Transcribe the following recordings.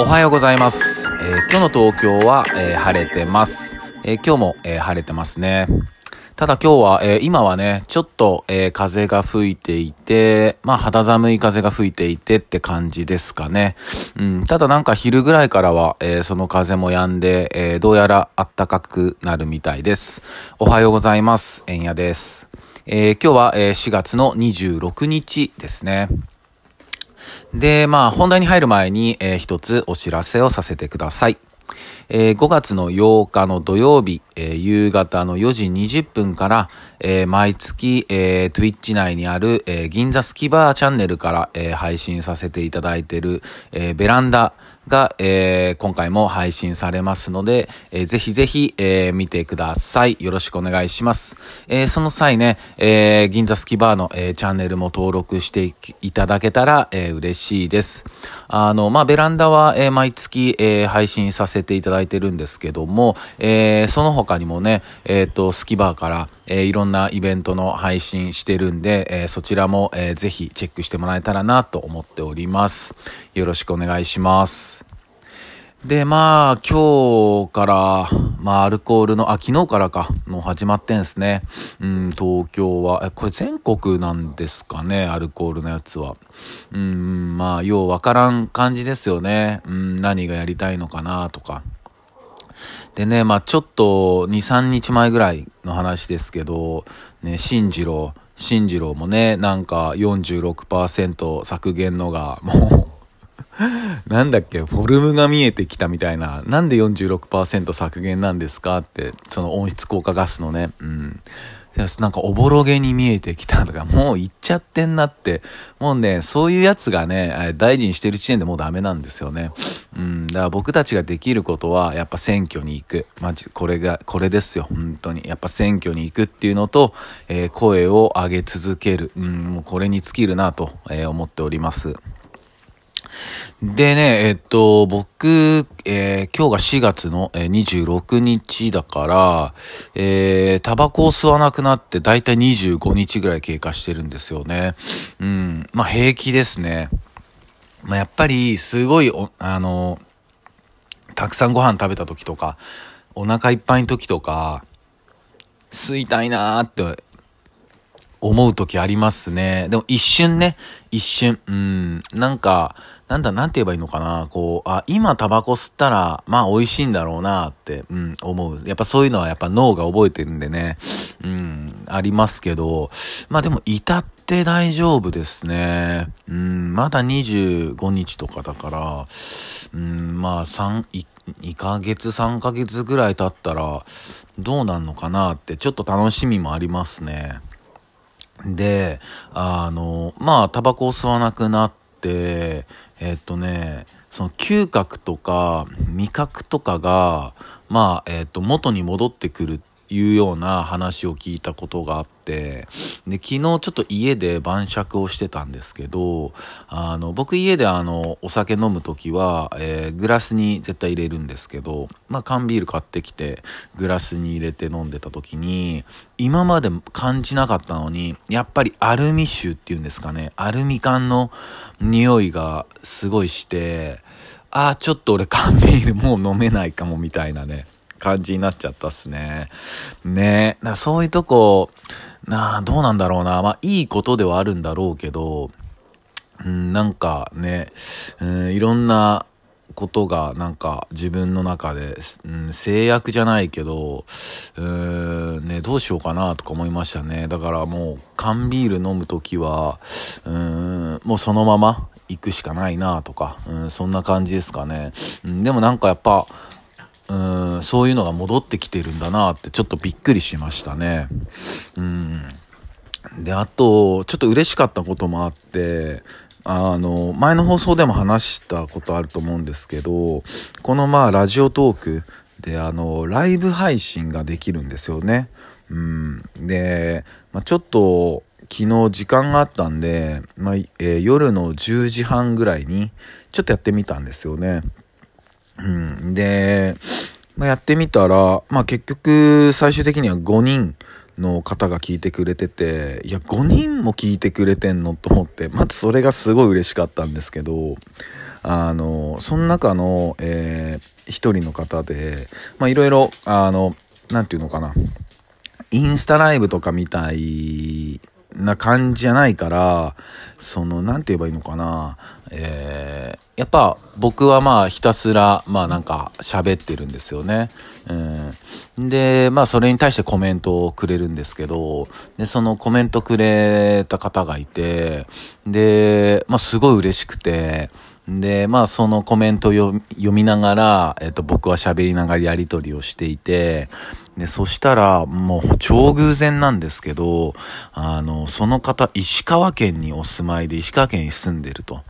おはようございます。今日の東京は、晴れてます。今日も、晴れてますね。ただ今日は、今はね、ちょっと、風が吹いていて、まあ肌寒い風が吹いていてって感じですかね。うん、ただなんか昼ぐらいからは、その風も止んで、どうやら暖かくなるみたいです。おはようございます。えんやです。今日は、4月の26日ですね。で、まあ本題に入る前に、一つお知らせをさせてください。5月の8日の土曜日、夕方の4時20分から、毎月、Twitch 内にある、銀座スキバーチャンネルから、配信させていただいている、ベランダが、今回も配信されますので、ぜひぜひ、見てください。よろしくお願いします。その際ね、銀座スキバーの、チャンネルも登録していただけたら、嬉しいです。まあ、ベランダは、毎月、配信させていただいてるんですけども、その他にもね、スキバーから、いろんなイベントの配信してるんで、そちらも、ぜひチェックしてもらえたらなと思っております。よろしくお願いします。で、まあ今日から、まあアルコールの、昨日からか、もう始まってんですね。うん、東京は、これ全国なんですかね、アルコールのやつは。うん、まあようわからん感じですよね。うん、何がやりたいのかなとか。でね、まあちょっと2、3日前ぐらいの話ですけど、ね、進次郎もね、なんか 46% 削減のが、もう、なんだっけ、フォルムが見えてきたみたいな、なんで 46% 削減なんですかって、その温室効果ガスのね、うん、なんかおぼろげに見えてきたとか、もういっちゃってんなって、もうね、そういうやつがね、大臣してる時点でもうダメなんですよね。うん、だから僕たちができることはやっぱ選挙に行く、マジこれですよ、本当に。やっぱ選挙に行くっていうのと、声を上げ続ける、うん、もうこれに尽きるなと、思っております。でね、僕、今日が4月の26日だから、タバコを吸わなくなってだいたい25日ぐらい経過してるんですよね。うん、まあ平気ですね。まあやっぱりすごいたくさんご飯食べた時とか、お腹いっぱいの時とか、吸いたいなーって思う時ありますね。でも一瞬、うん、なんか、なんて言えばいいのかな、こう、今タバコ吸ったら、まあ美味しいんだろうなって、うん、思う。やっぱそういうのはやっぱ脳が覚えてるんでね、うん、ありますけど、まあでも至って大丈夫ですね。うん、まだ25日とかだから、うん、まあ3ヶ月ぐらい経ったら、どうなんのかなって、ちょっと楽しみもありますね。で、まあ、タバコを吸わなくなって、その嗅覚とか味覚とかが、まあ、元に戻ってくるっていうような話を聞いたことがあって、で、昨日ちょっと家で晩酌をしてたんですけど、僕家でお酒飲むときは、グラスに絶対入れるんですけど、まあ、缶ビール買ってきて、グラスに入れて飲んでたときに、今まで感じなかったのに、やっぱりアルミ臭っていうんですかね、アルミ缶の匂いがすごいして、ちょっと俺缶ビールもう飲めないかもみたいなね。感じになっちゃったっすね。ねえ。だからそういうとこ、どうなんだろうな。まあ、いいことではあるんだろうけど、うん、なんかね、うん、いろんなことが、なんか自分の中で、うん、制約じゃないけど、ね、どうしようかなとか思いましたね。だからもう、缶ビール飲むときは、もうそのまま行くしかないなとか、うん、そんな感じですかね。うん、でもなんかやっぱ、そういうのが戻ってきてるんだなってちょっとびっくりしましたね。うん。で、あと、ちょっと嬉しかったこともあって、前の放送でも話したことあると思うんですけど、このまあラジオトークでライブ配信ができるんですよね。うん。で、まあ、ちょっと昨日時間があったんで、まあ夜の10時半ぐらいにちょっとやってみたんですよね。うん、で、まあ、やってみたら、まあ、結局最終的には5人の方が聞いてくれてて、いや5人も聞いてくれてんのと思って、まずそれがすごい嬉しかったんですけど、その中の、一人の方で、いろいろなんていうのかな、インスタライブとかみたいな感じじゃないから、そのなんて言えばいいのかな、やっぱ僕はひたすらなんか喋ってるんですよね。でそれに対してコメントをくれるんですけど、でそのコメントくれた方がいて、ですごい嬉しくて、でそのコメントを読みながら、僕は喋りながらやり取りをしていて、でそしたらもう超偶然なんですけど、その方石川県にお住まいで、石川県に住んでると。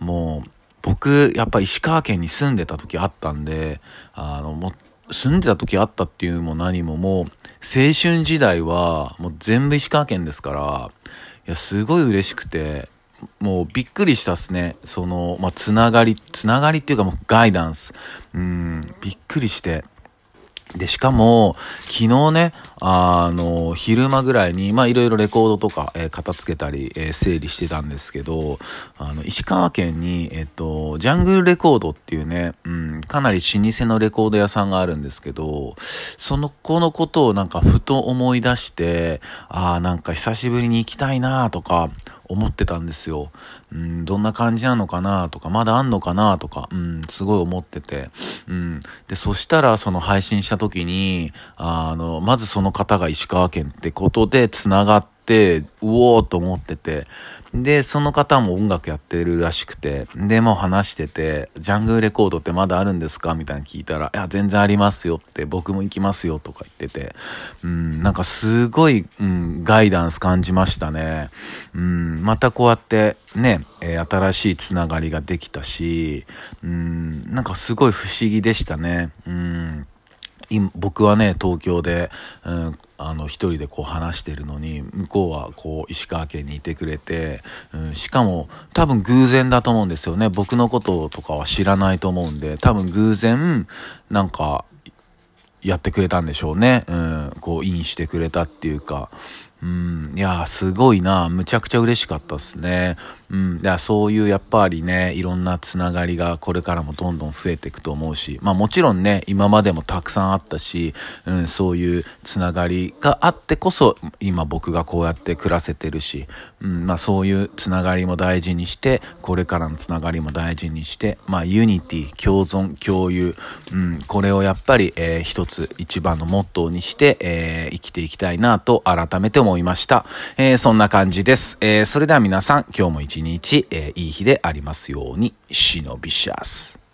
もう僕やっぱ石川県に住んでた時あったんで、もう住んでた時あったっていうも何も、もう青春時代はもう全部石川県ですから、いやすごい嬉しくて、もうびっくりしたっすね。そのつながりっていうか、もうガイダンス、びっくりして、でしかも昨日ね、昼間ぐらいにいろいろレコードとか、片付けたり、整理してたんですけど、石川県にジャングルレコードっていうね、かなり老舗のレコード屋さんがあるんですけど、その子のことをなんかふと思い出して、なんか久しぶりに行きたいなとか思ってたんですよ。どんな感じなのかなとか、まだあんのかなとか、すごい思ってて、でそしたらその配信した時に、まずその方が石川県ってことでつながって、うおーと思ってて、でその方も音楽やってるらしくて、でもう話してて、ジャングルレコードってまだあるんですかみたいな聞いたら、いや全然ありますよって、僕も行きますよとか言ってて、なんかすごい、ガイダンス感じましたね。またこうやってね、新しいつながりができたし、なんかすごい不思議でしたね。僕はね東京で、一人でこう話してるのに、向こうはこう石川県にいてくれて、しかも多分偶然だと思うんですよね。僕のこととかは知らないと思うんで、多分偶然なんかやってくれたんでしょうね。こうインしてくれたっていうか、いやすごいな、むちゃくちゃ嬉しかったですね。いやそういうやっぱりね、いろんなつながりがこれからもどんどん増えていくと思うし、もちろんね今までもたくさんあったし、そういうつながりがあってこそ今僕がこうやって暮らせてるし、そういうつながりも大事にして、これからのつながりも大事にして、ユニティ、共存、共有、これをやっぱり、一つ一番のモットーにして、生きていきたいなと改めて思いました。そんな感じです。それでは皆さん、今日も一日、いい日でありますように。シノビシャス。